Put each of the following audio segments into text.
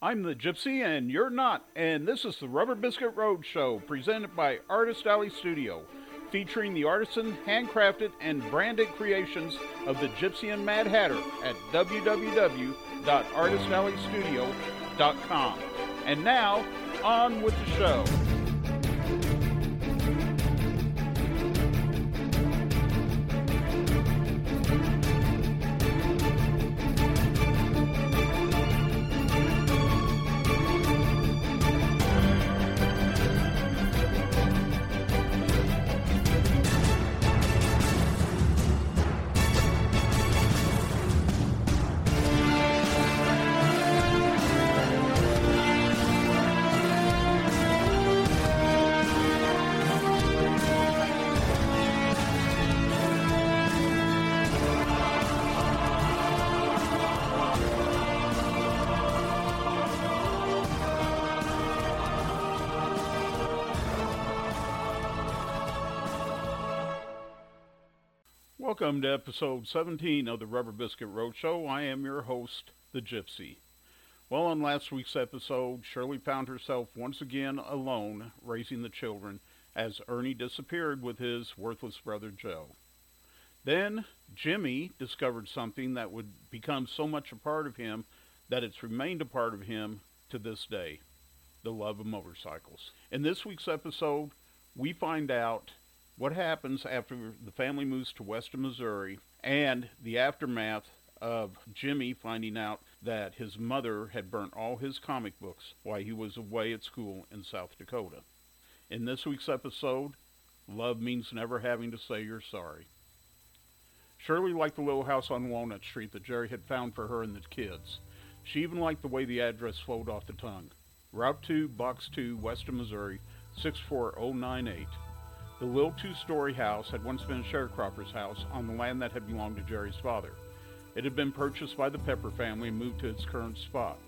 I'm the Gypsy and you're not, and this is the Rubber Biscuit Road Show presented by Artist Alley Studio, featuring the artisan, handcrafted, and branded creations of the Gypsy and Mad Hatter at www.artistalleystudio.com. And now, on with the show. Welcome to episode 17 of the Rubber Biscuit Roadshow. I am your host, the Gypsy. Well, on last week's episode, Shirley found herself once again alone raising the children as Ernie disappeared with his worthless brother Joe. Then Jimmy discovered something that would become so much a part of him that it's remained a part of him to this day, the love of motorcycles. In this week's episode, we find out what happens after the family moves to western Missouri and the aftermath of Jimmy finding out that his mother had burnt all his comic books while he was away at school in South Dakota. In this week's episode, love means never having to say you're sorry. Shirley liked the little house on Walnut Street that Jerry had found for her and the kids. She even liked the way the address flowed off the tongue. Route 2, Box 2, western Missouri, 64098. The little two-story house had once been a sharecropper's house on the land that had belonged to Jerry's father. It had been purchased by the Pepper family and moved to its current spot.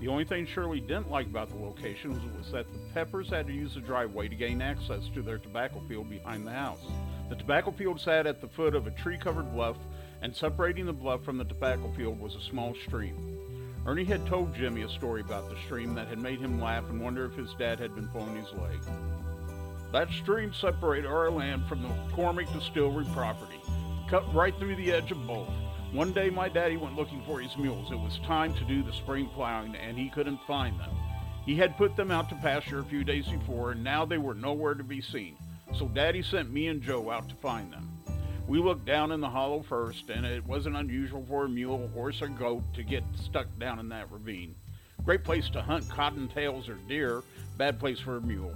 The only thing Shirley didn't like about the location was that the Peppers had to use the driveway to gain access to their tobacco field behind the house. The tobacco field sat at the foot of a tree-covered bluff, and separating the bluff from the tobacco field was a small stream. Ernie had told Jimmy a story about the stream that had made him laugh and wonder if his dad had been pulling his leg. That stream separated our land from the Cormac Distillery property, cut right through the edge of both. One day my daddy went looking for his mules. It was time to do the spring plowing, and he couldn't find them. He had put them out to pasture a few days before, and now they were nowhere to be seen. So Daddy sent me and Joe out to find them. We looked down in the hollow first, and it wasn't unusual for a mule, horse, or goat to get stuck down in that ravine. Great place to hunt cottontails or deer, bad place for a mule.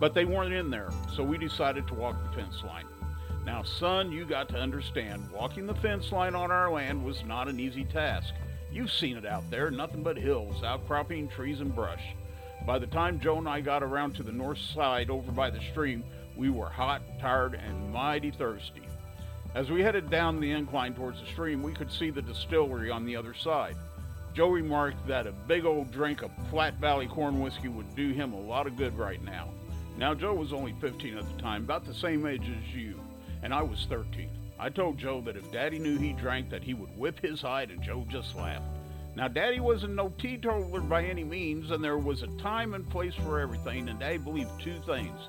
But they weren't in there, so we decided to walk the fence line. Now, son, you got to understand, walking the fence line on our land was not an easy task. You've seen it out there, nothing but hills, outcropping, trees, and brush. By the time Joe and I got around to the north side over by the stream, we were hot, tired, and mighty thirsty. As we headed down the incline towards the stream, we could see the distillery on the other side. Joe remarked that a big old drink of Flat Valley Corn Whiskey would do him a lot of good right now. Now, Joe was only 15 at the time, about the same age as you, and I was 13. I told Joe that if Daddy knew he drank, that he would whip his hide, and Joe just laughed. Now, Daddy wasn't no teetotaler by any means, and there was a time and place for everything, and Daddy believed two things.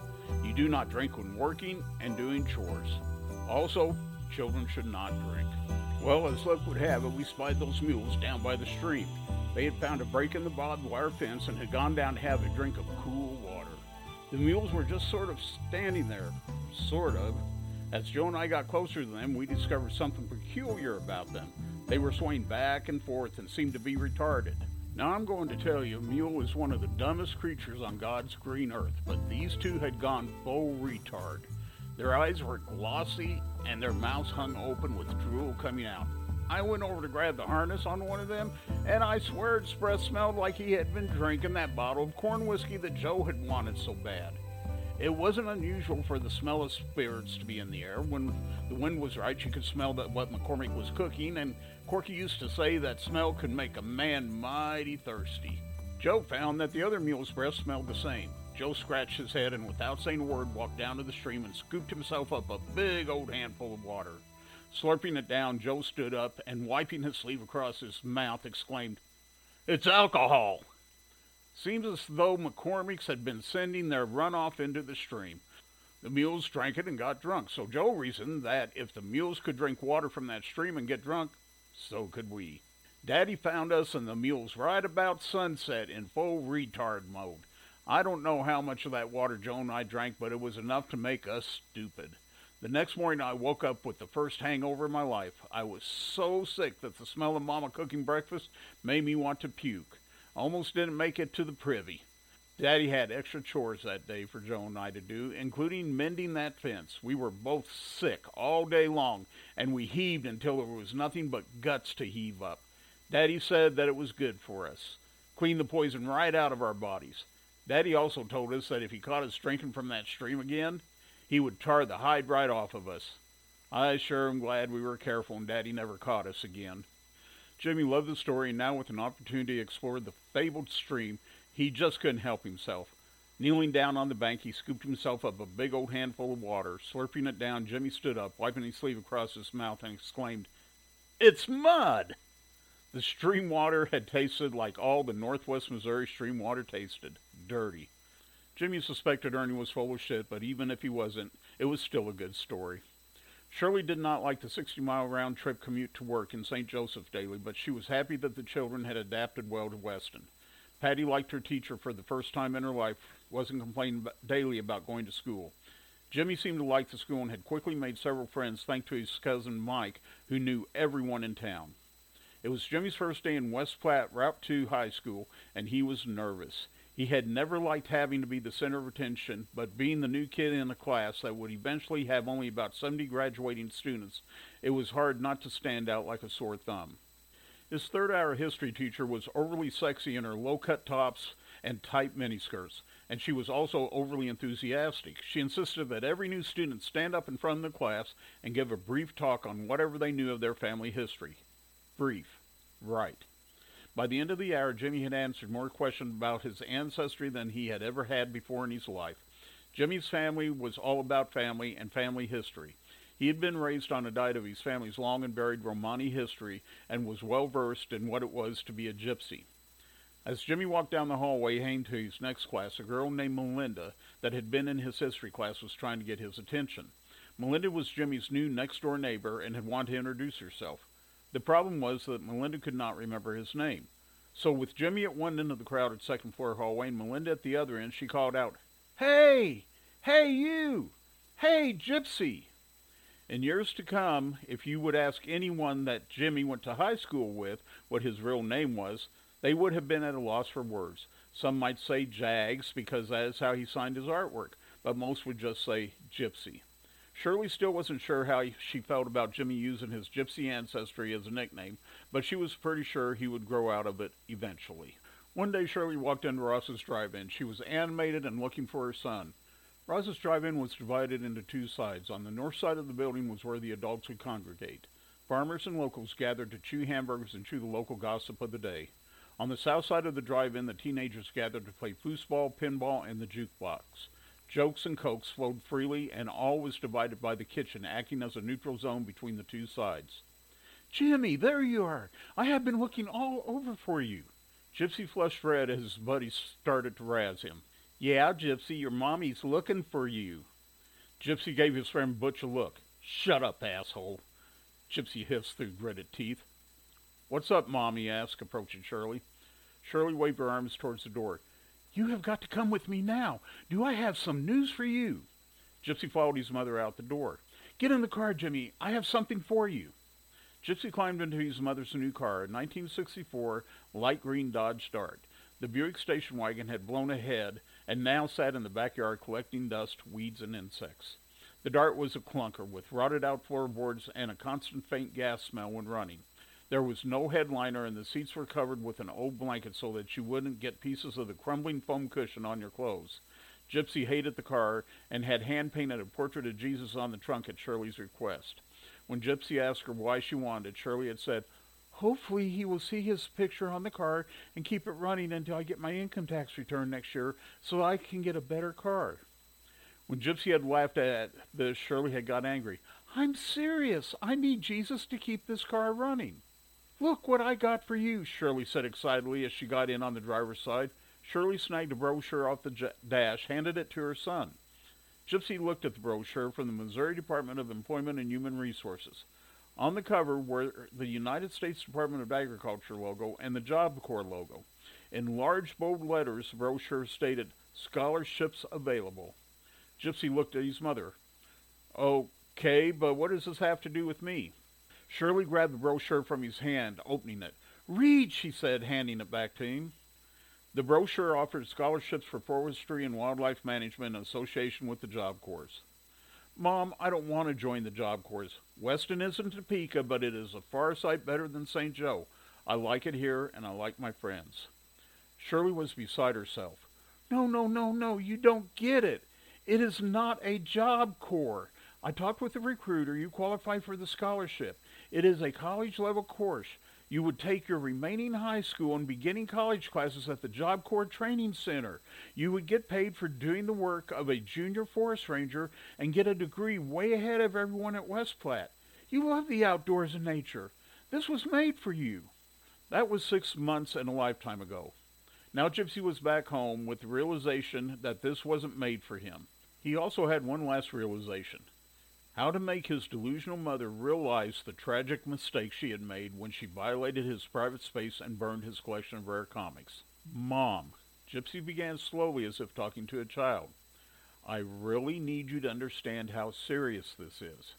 You do not drink when working and doing chores. Also, children should not drink. Well, as luck would have it, we spied those mules down by the stream. They had found a break in the barbed wire fence and had gone down to have a drink of cool water. The mules were just sort of standing there, sort of. As Joe and I got closer to them, we discovered something peculiar about them. They were swaying back and forth and seemed to be retarded. Now, I'm going to tell you, a mule is one of the dumbest creatures on God's green earth, but these two had gone full retard. Their eyes were glossy and their mouths hung open with drool coming out. I went over to grab the harness on one of them, and I swear its breath smelled like he had been drinking that bottle of corn whiskey that Joe had wanted so bad. It wasn't unusual for the smell of spirits to be in the air. When the wind was right, you could smell that what McCormick was cooking, and Corky used to say that smell could make a man mighty thirsty. Joe found that the other mule's breath smelled the same. Joe scratched his head and, without saying a word, walked down to the stream and scooped himself up a big old handful of water. Slurping it down, Joe stood up and, wiping his sleeve across his mouth, exclaimed, "It's alcohol!" Seems as though McCormick's had been sending their runoff into the stream. The mules drank it and got drunk, so Joe reasoned that if the mules could drink water from that stream and get drunk, so could we. Daddy found us and the mules right about sunset in full retard mode. I don't know how much of that water Joe and I drank, but it was enough to make us stupid. The next morning, I woke up with the first hangover of my life. I was so sick that the smell of Mama cooking breakfast made me want to puke. Almost didn't make it to the privy. Daddy had extra chores that day for Joe and I to do, including mending that fence. We were both sick all day long, and we heaved until there was nothing but guts to heave up. Daddy said that it was good for us. Cleaned the poison right out of our bodies. Daddy also told us that if he caught us drinking from that stream again, he would tar the hide right off of us. I sure am glad we were careful and Daddy never caught us again. Jimmy loved the story, and now with an opportunity to explore the fabled stream, he just couldn't help himself. Kneeling down on the bank, he scooped himself up a big old handful of water. Slurping it down, Jimmy stood up, wiping his sleeve across his mouth, and exclaimed, "It's mud!" The stream water had tasted like all the Northwest Missouri stream water tasted, dirty. Jimmy suspected Ernie was full of shit, but even if he wasn't, it was still a good story. Shirley did not like the 60-mile round-trip commute to work in St. Joseph daily, but she was happy that the children had adapted well to Weston. Patty liked her teacher for the first time in her life, wasn't complaining daily about going to school. Jimmy seemed to like the school and had quickly made several friends thanks to his cousin Mike, who knew everyone in town. It was Jimmy's first day in West Platte Route 2 High School, and he was nervous. He had never liked having to be the center of attention, but being the new kid in a class that would eventually have only about 70 graduating students, it was hard not to stand out like a sore thumb. His third-hour history teacher was overly sexy in her low-cut tops and tight miniskirts, and she was also overly enthusiastic. She insisted that every new student stand up in front of the class and give a brief talk on whatever they knew of their family history. Brief. Right. By the end of the hour, Jimmy had answered more questions about his ancestry than he had ever had before in his life. Jimmy's family was all about family and family history. He had been raised on a diet of his family's long and buried Romani history and was well versed in what it was to be a gypsy. As Jimmy walked down the hallway heading to his next class, a girl named Melinda that had been in his history class was trying to get his attention. Melinda was Jimmy's new next-door neighbor and had wanted to introduce herself. The problem was that Melinda could not remember his name. So with Jimmy at one end of the crowded second-floor hallway and Melinda at the other end, she called out, "Hey! Hey, you! Hey, Gypsy!" In years to come, if you would ask anyone that Jimmy went to high school with what his real name was, they would have been at a loss for words. Some might say Jags because that is how he signed his artwork, but most would just say Gypsy. Shirley still wasn't sure how she felt about Jimmy using his gypsy ancestry as a nickname, but she was pretty sure he would grow out of it eventually. One day, Shirley walked into Ross's drive-in. She was animated and looking for her son. Ross's drive-in was divided into two sides. On the north side of the building was where the adults would congregate. Farmers and locals gathered to chew hamburgers and chew the local gossip of the day. On the south side of the drive-in, the teenagers gathered to play foosball, pinball, and the jukebox. Jokes and cokes flowed freely, and all was divided by the kitchen, acting as a neutral zone between the two sides. "Jimmy, there you are. I have been looking all over for you." Gypsy flushed red as his buddies started to razz him. "Yeah, Gypsy, your mommy's looking for you." Gypsy gave his friend Butch a look. "Shut up, asshole," Gypsy hissed through gritted teeth. "What's up, Mom?" he asked, approaching Shirley. Shirley waved her arms towards the door. "You have got to come with me now. Do I have some news for you?" Gypsy followed his mother out the door. "Get in the car, Jimmy. I have something for you." Gypsy climbed into his mother's new car, a 1964 light green Dodge Dart. The Buick station wagon had blown ahead and now sat in the backyard collecting dust, weeds, and insects. The Dart was a clunker with rotted-out floorboards and a constant faint gas smell when running. There was no headliner, and the seats were covered with an old blanket so that you wouldn't get pieces of the crumbling foam cushion on your clothes. Gypsy hated the car and had hand-painted a portrait of Jesus on the trunk at Shirley's request. When Gypsy asked her why she wanted it, Shirley had said, "Hopefully he will see his picture on the car and keep it running until I get my income tax return next year so I can get a better car." When Gypsy had laughed at this, Shirley had got angry. "I'm serious. I need Jesus to keep this car running." "Look what I got for you," Shirley said excitedly as she got in on the driver's side. Shirley snagged a brochure off the dash, handed it to her son. Gypsy looked at the brochure from the Missouri Department of Employment and Human Resources. On the cover were the United States Department of Agriculture logo and the Job Corps logo. In large, bold letters, the brochure stated, "Scholarships available." Gypsy looked at his mother. "Okay, but what does this have to do with me?" Shirley grabbed the brochure from his hand, opening it. "Read," she said, handing it back to him. The brochure offered scholarships for forestry and wildlife management in association with the Job Corps. "Mom, I don't want to join the Job Corps. Weston isn't Topeka, but it is a far sight better than St. Joe. I like it here, and I like my friends." Shirley was beside herself. No, you don't get it. It is not a Job Corps. I talked with the recruiter. You qualify for the scholarship. It is a college-level course. You would take your remaining high school and beginning college classes at the Job Corps Training Center. You would get paid for doing the work of a junior forest ranger and get a degree way ahead of everyone at West Platte. You love the outdoors and nature. This was made for you. That was 6 months and a lifetime ago. Now Gypsy was back home with the realization that this wasn't made for him. He also had one last realization. How to make his delusional mother realize the tragic mistake she had made when she violated his private space and burned his collection of rare comics. "Mom," Gypsy began slowly as if talking to a child, "I really need you to understand how serious this is."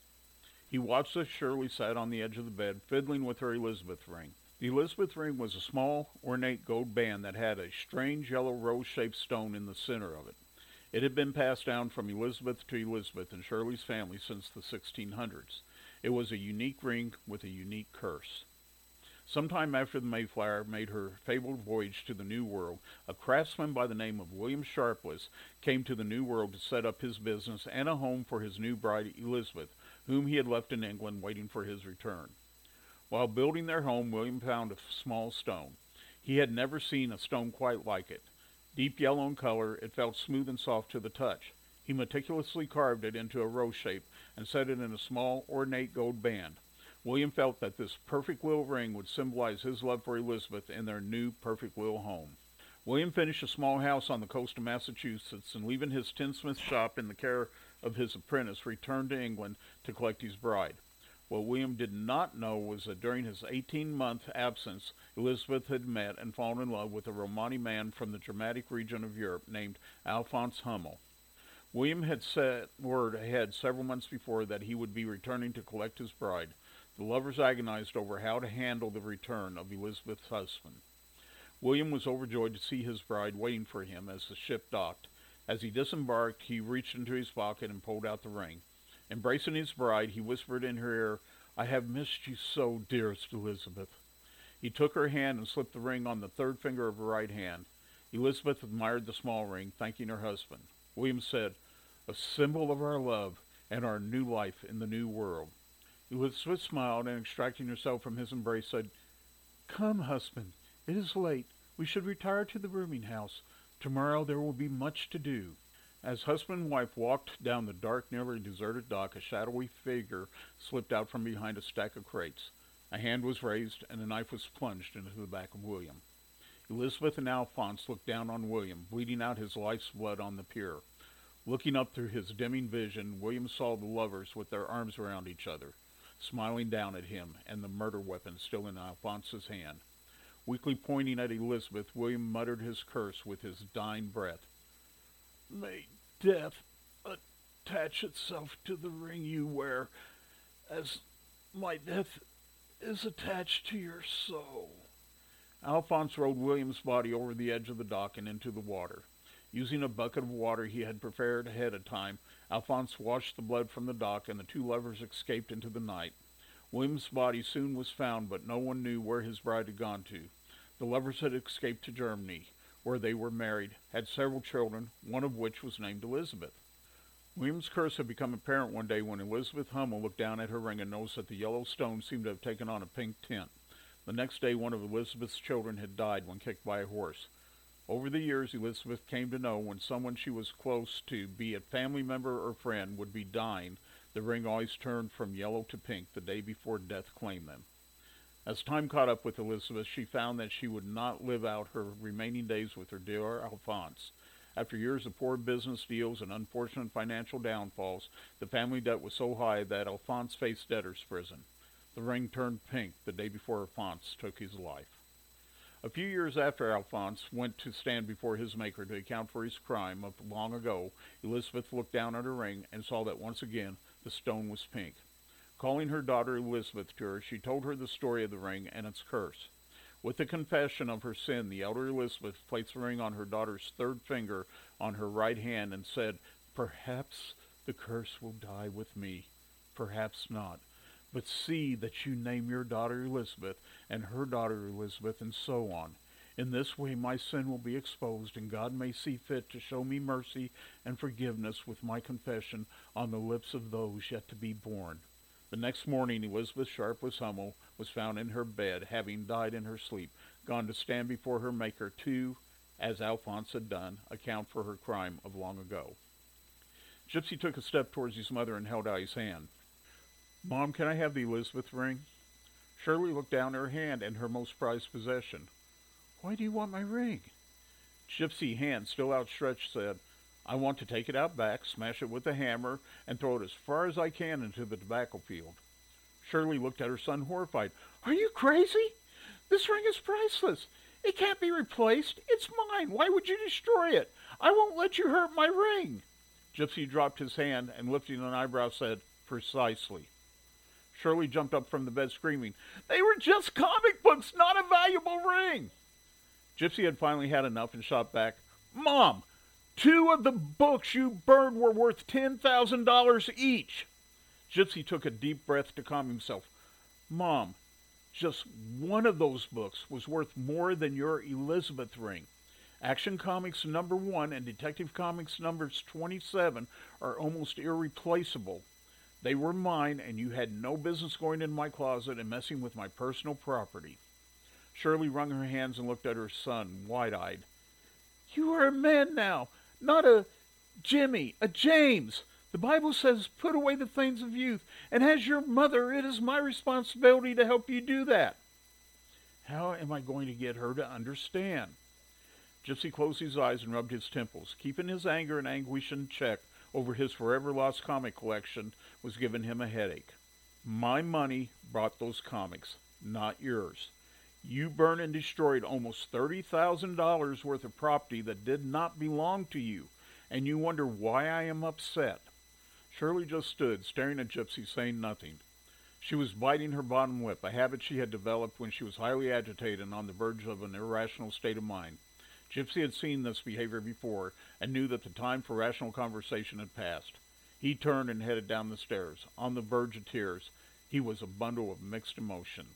He watched as Shirley sat on the edge of the bed, fiddling with her Elizabeth ring. The Elizabeth ring was a small, ornate gold band that had a strange yellow rose-shaped stone in the center of it. It had been passed down from Elizabeth to Elizabeth in Shirley's family since the 1600s. It was a unique ring with a unique curse. Sometime after the Mayflower made her fabled voyage to the New World, a craftsman by the name of William Sharpless came to the New World to set up his business and a home for his new bride, Elizabeth, whom he had left in England waiting for his return. While building their home, William found a small stone. He had never seen a stone quite like it. Deep yellow in color, it felt smooth and soft to the touch. He meticulously carved it into a rose shape and set it in a small, ornate gold band. William felt that this perfect little ring would symbolize his love for Elizabeth in their new, perfect little home. William finished a small house on the coast of Massachusetts and, leaving his tinsmith shop in the care of his apprentice, returned to England to collect his bride. What William did not know was that during his 18-month absence, Elizabeth had met and fallen in love with a Romani man from the Germanic region of Europe named Alphonse Hummel. William had set word ahead several months before that he would be returning to collect his bride. The lovers agonized over how to handle the return of Elizabeth's husband. William was overjoyed to see his bride waiting for him as the ship docked. As he disembarked, he reached into his pocket and pulled out the ring. Embracing his bride, he whispered in her ear, "I have missed you so, dearest Elizabeth." He took her hand and slipped the ring on the third finger of her right hand. Elizabeth admired the small ring, thanking her husband. William said, "A symbol of our love and our new life in the new world." Elizabeth smiled and, extracting herself from his embrace, said, "Come, husband, it is late. We should retire to the rooming house. Tomorrow there will be much to do." As husband and wife walked down the dark, nearly deserted dock, a shadowy figure slipped out from behind a stack of crates. A hand was raised, and a knife was plunged into the back of William. Elizabeth and Alphonse looked down on William, bleeding out his life's blood on the pier. Looking up through his dimming vision, William saw the lovers with their arms around each other, smiling down at him, and the murder weapon still in Alphonse's hand. Weakly pointing at Elizabeth, William muttered his curse with his dying breath. "May death attach itself to the ring you wear, as my death is attached to your soul." Alphonse rolled William's body over the edge of the dock and into the water. Using a bucket of water he had prepared ahead of time, Alphonse washed the blood from the dock, and the two lovers escaped into the night. William's body soon was found, but no one knew where his bride had gone to. The lovers had escaped to Germany, where they were married, had several children, one of which was named Elizabeth. William's curse had become apparent one day when Elizabeth Hummel looked down at her ring and noticed that the yellow stone seemed to have taken on a pink tint. The next day, one of Elizabeth's children had died when kicked by a horse. Over the years, Elizabeth came to know when someone she was close to, be it family member or friend, would be dying, the ring always turned from yellow to pink the day before death claimed them. As time caught up with Elizabeth, she found that she would not live out her remaining days with her dear Alphonse. After years of poor business deals and unfortunate financial downfalls, the family debt was so high that Alphonse faced debtor's prison. The ring turned pink the day before Alphonse took his life. A few years after Alphonse went to stand before his maker to account for his crime of long ago, Elizabeth looked down at her ring and saw that once again the stone was pink. Calling her daughter Elizabeth to her, she told her the story of the ring and its curse. With the confession of her sin, the elder Elizabeth placed the ring on her daughter's third finger on her right hand and said, "Perhaps the curse will die with me, perhaps not. But see that you name your daughter Elizabeth and her daughter Elizabeth and so on. In this way my sin will be exposed, and God may see fit to show me mercy and forgiveness with my confession on the lips of those yet to be born." The next morning, Elizabeth Sharpless Hummel was found in her bed, having died in her sleep, gone to stand before her maker to, as Alphonse had done, account for her crime of long ago. Gypsy took a step towards his mother and held out his hand. "Mom, can I have the Elizabeth ring?" Shirley looked down her hand and her most prized possession. "Why do you want my ring?" Gypsy's hand, still outstretched, said, "I want to take it out back, smash it with a hammer, and throw it as far as I can into the tobacco field." Shirley looked at her son horrified. "Are you crazy? This ring is priceless. It can't be replaced. It's mine. Why would you destroy it? I won't let you hurt my ring." Gypsy dropped his hand and, lifting an eyebrow, said, "Precisely." Shirley jumped up from the bed screaming, "They were just comic books, not a valuable ring!" Gypsy had finally had enough and shot back, "Mom, two of the books you burned were worth $10,000 each!" Gypsy took a deep breath to calm himself. "Mom, just one of those books was worth more than your Elizabeth ring. Action Comics number 1 and Detective Comics numbers 27 are almost irreplaceable. They were mine, and you had no business going in my closet and messing with my personal property." Shirley wrung her hands and looked at her son, wide-eyed. "You are a man now, not a Jimmy, a James. The Bible says, put away the things of youth, and as your mother, it is my responsibility to help you do that." "How am I going to get her to understand?" Gypsy closed his eyes and rubbed his temples, keeping his anger and anguish in check over his forever-lost comic collection was giving him a headache. "My money bought those comics, not yours. You burned and destroyed almost $30,000 worth of property that did not belong to you, and you wonder why I am upset." Shirley just stood, staring at Gypsy, saying nothing. She was biting her bottom lip, a habit she had developed when she was highly agitated and on the verge of an irrational state of mind. Gypsy had seen this behavior before and knew that the time for rational conversation had passed. He turned and headed down the stairs. On the verge of tears, he was a bundle of mixed emotion.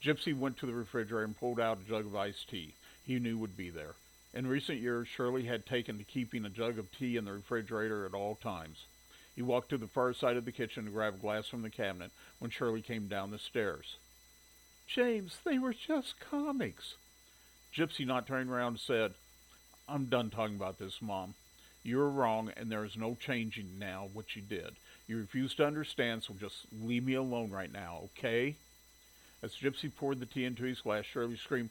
Gypsy went to the refrigerator and pulled out a jug of iced tea he knew would be there. In recent years, Shirley had taken to keeping a jug of tea in the refrigerator at all times. He walked to the far side of the kitchen to grab a glass from the cabinet when Shirley came down the stairs. "James, they were just comics." Gypsy, not turning around, said, "I'm done talking about this, Mom. You're wrong, and there is no changing now what you did. You refuse to understand, so just leave me alone right now, okay?" As Gypsy poured the tea into his glass, Shirley screamed,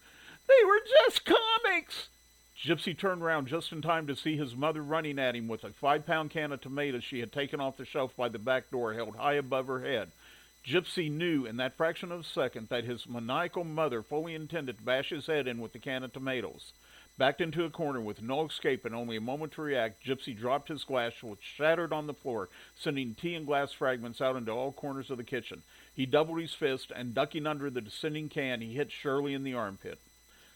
"They were just comics!" Gypsy turned around just in time to see his mother running at him with a 5-pound can of tomatoes she had taken off the shelf by the back door held high above her head. Gypsy knew in that fraction of a second that his maniacal mother fully intended to bash his head in with the can of tomatoes. Backed into a corner with no escape and only a moment to react, Gypsy dropped his glass, which shattered on the floor, sending tea and glass fragments out into all corners of the kitchen. He doubled his fist, and ducking under the descending can, he hit Shirley in the armpit.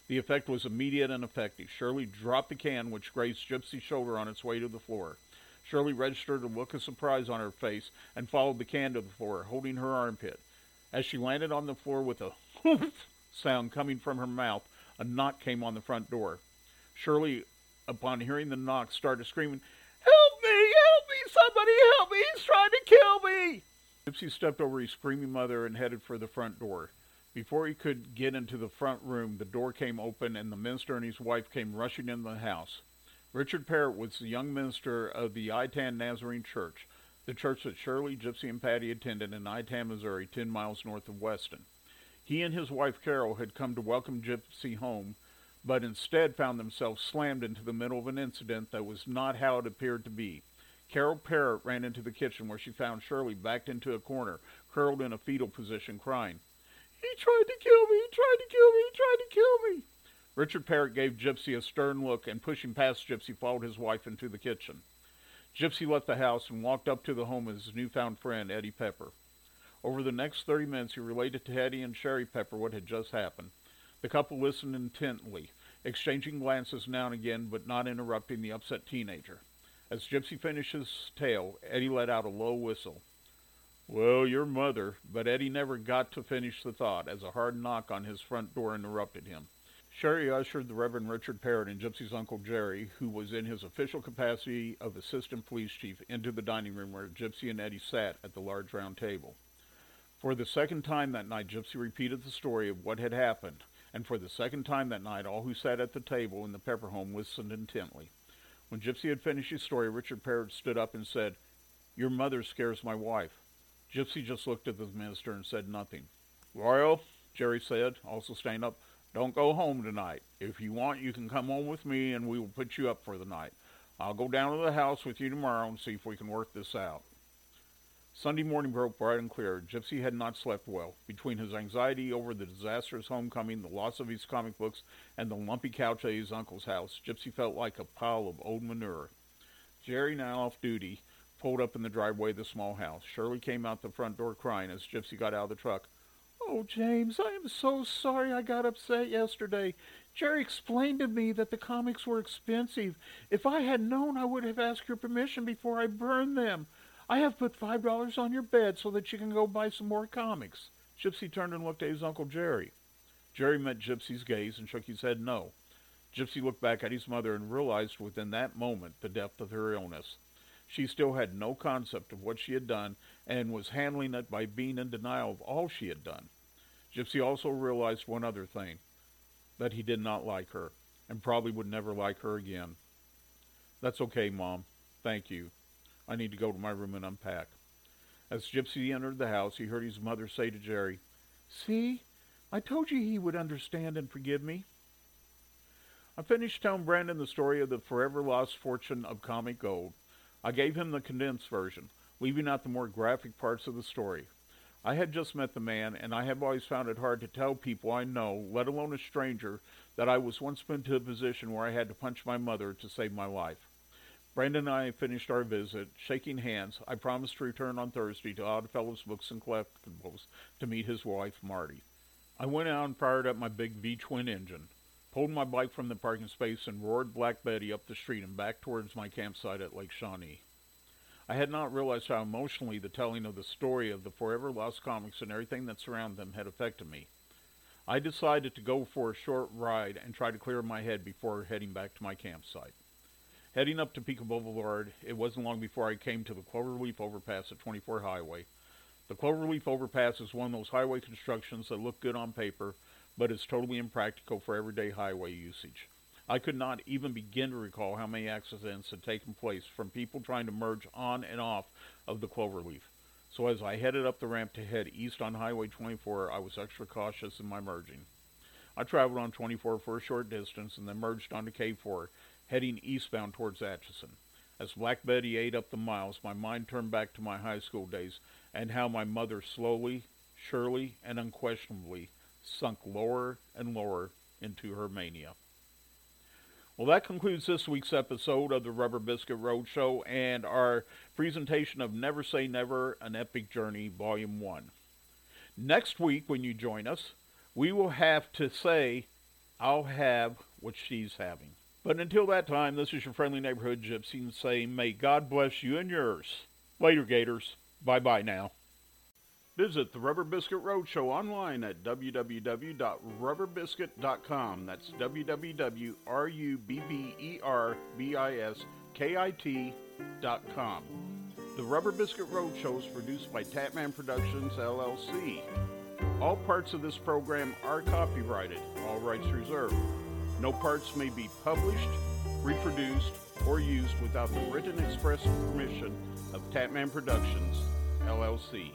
The effect was immediate and effective. Shirley dropped the can, which grazed Gypsy's shoulder on its way to the floor. Shirley registered a look of surprise on her face and followed the can to the floor, holding her armpit. As she landed on the floor with a "hoof" sound coming from her mouth, a knock came on the front door. Shirley, upon hearing the knock, started screaming, Help me, somebody help me, he's trying to kill me!" Gypsy stepped over his screaming mother and headed for the front door. Before he could get into the front room, the door came open and the minister and his wife came rushing into the house. Richard Parrott was the young minister of the Itin Nazarene Church, the church that Shirley, Gypsy, and Patty attended in Itin, Missouri, 10 miles north of Weston. He and his wife Carol had come to welcome Gypsy home, but instead found themselves slammed into the middle of an incident that was not how it appeared to be. Carol Parrott ran into the kitchen where she found Shirley backed into a corner, curled in a fetal position, crying, "He tried to kill me! He tried to kill me! He tried to kill me!" Richard Parrott gave Gypsy a stern look and, pushing past Gypsy, followed his wife into the kitchen. Gypsy left the house and walked up to the home of his newfound friend, Eddie Pepper. Over the next 30 minutes, he related to Eddie and Sherry Pepper what had just happened. The couple listened intently, exchanging glances now and again, but not interrupting the upset teenager. As Gypsy finished his tale, Eddie let out a low whistle. "Well, your mother," but Eddie never got to finish the thought, as a hard knock on his front door interrupted him. Sherry ushered the Reverend Richard Parrott and Gypsy's Uncle Jerry, who was in his official capacity of assistant police chief, into the dining room where Gypsy and Eddie sat at the large round table. For the second time that night, Gypsy repeated the story of what had happened, and for the second time that night, all who sat at the table in the Pepper home listened intently. When Gypsy had finished his story, Richard Parrott stood up and said, "Your mother scares my wife." Gypsy just looked at the minister and said nothing. "Well," Jerry said, also standing up, "don't go home tonight. If you want, you can come home with me and we will put you up for the night. I'll go down to the house with you tomorrow and see if we can work this out." Sunday morning broke bright and clear. Gypsy had not slept well. Between his anxiety over the disastrous homecoming, the loss of his comic books, and the lumpy couch at his uncle's house, Gypsy felt like a pile of old manure. Jerry, now off duty, pulled up in the driveway of the small house. Shirley came out the front door crying as Gypsy got out of the truck. "Oh, James, I am so sorry I got upset yesterday. Jerry explained to me that the comics were expensive. If I had known, I would have asked your permission before I burned them. I have put $5 on your bed so that you can go buy some more comics." Gypsy turned and looked at his Uncle Jerry. Jerry met Gypsy's gaze and shook his head no. Gypsy looked back at his mother and realized within that moment the depth of her illness. She still had no concept of what she had done and was handling it by being in denial of all she had done. Gypsy also realized one other thing, that he did not like her and probably would never like her again. "That's okay, Mom. Thank you. I need to go to my room and unpack." As Gypsy entered the house, he heard his mother say to Jerry, "See, I told you he would understand and forgive me." "I finished telling Brandon the story of the forever lost fortune of comic gold. I gave him the condensed version, leaving out the more graphic parts of the story. I had just met the man, and I have always found it hard to tell people I know, let alone a stranger, that I was once put into a position where I had to punch my mother to save my life. Brandon and I finished our visit. Shaking hands, I promised to return on Thursday to Odd Fellows Books and Collectibles to meet his wife, Marty. I went out and fired up my big V-twin engine, pulled my bike from the parking space, and roared Black Betty up the street and back towards my campsite at Lake Shawnee." I had not realized how emotionally the telling of the story of the forever lost comics and everything that surrounded them had affected me. I decided to go for a short ride and try to clear my head before heading back to my campsite. Heading up Topeka Boulevard, it wasn't long before I came to the Cloverleaf Overpass at 24 Highway. The Cloverleaf Overpass is one of those highway constructions that look good on paper, but is totally impractical for everyday highway usage. I could not even begin to recall how many accidents had taken place from people trying to merge on and off of the Cloverleaf. So as I headed up the ramp to head east on Highway 24, I was extra cautious in my merging. I traveled on 24 for a short distance and then merged onto K4, heading eastbound towards Atchison. As Black Betty ate up the miles, my mind turned back to my high school days and how my mother slowly, surely, and unquestionably sunk lower and lower into her mania. Well, that concludes this week's episode of the Rubber Biscuit Road Show and our presentation of Never Say Never, An Epic Journey, Volume 1. Next week, when you join us, we will have to say, "I'll have what she's having." But until that time, this is your friendly neighborhood Gypsy saying, may God bless you and yours. Later, Gators. Bye-bye now. Visit the Rubber Biscuit Roadshow online at www.rubberbiscuit.com. That's www.rubberbiskit.com. The Rubber Biscuit Roadshow is produced by Tatman Productions, LLC. All parts of this program are copyrighted, all rights reserved. No parts may be published, reproduced, or used without the written express permission of Tatman Productions, LLC.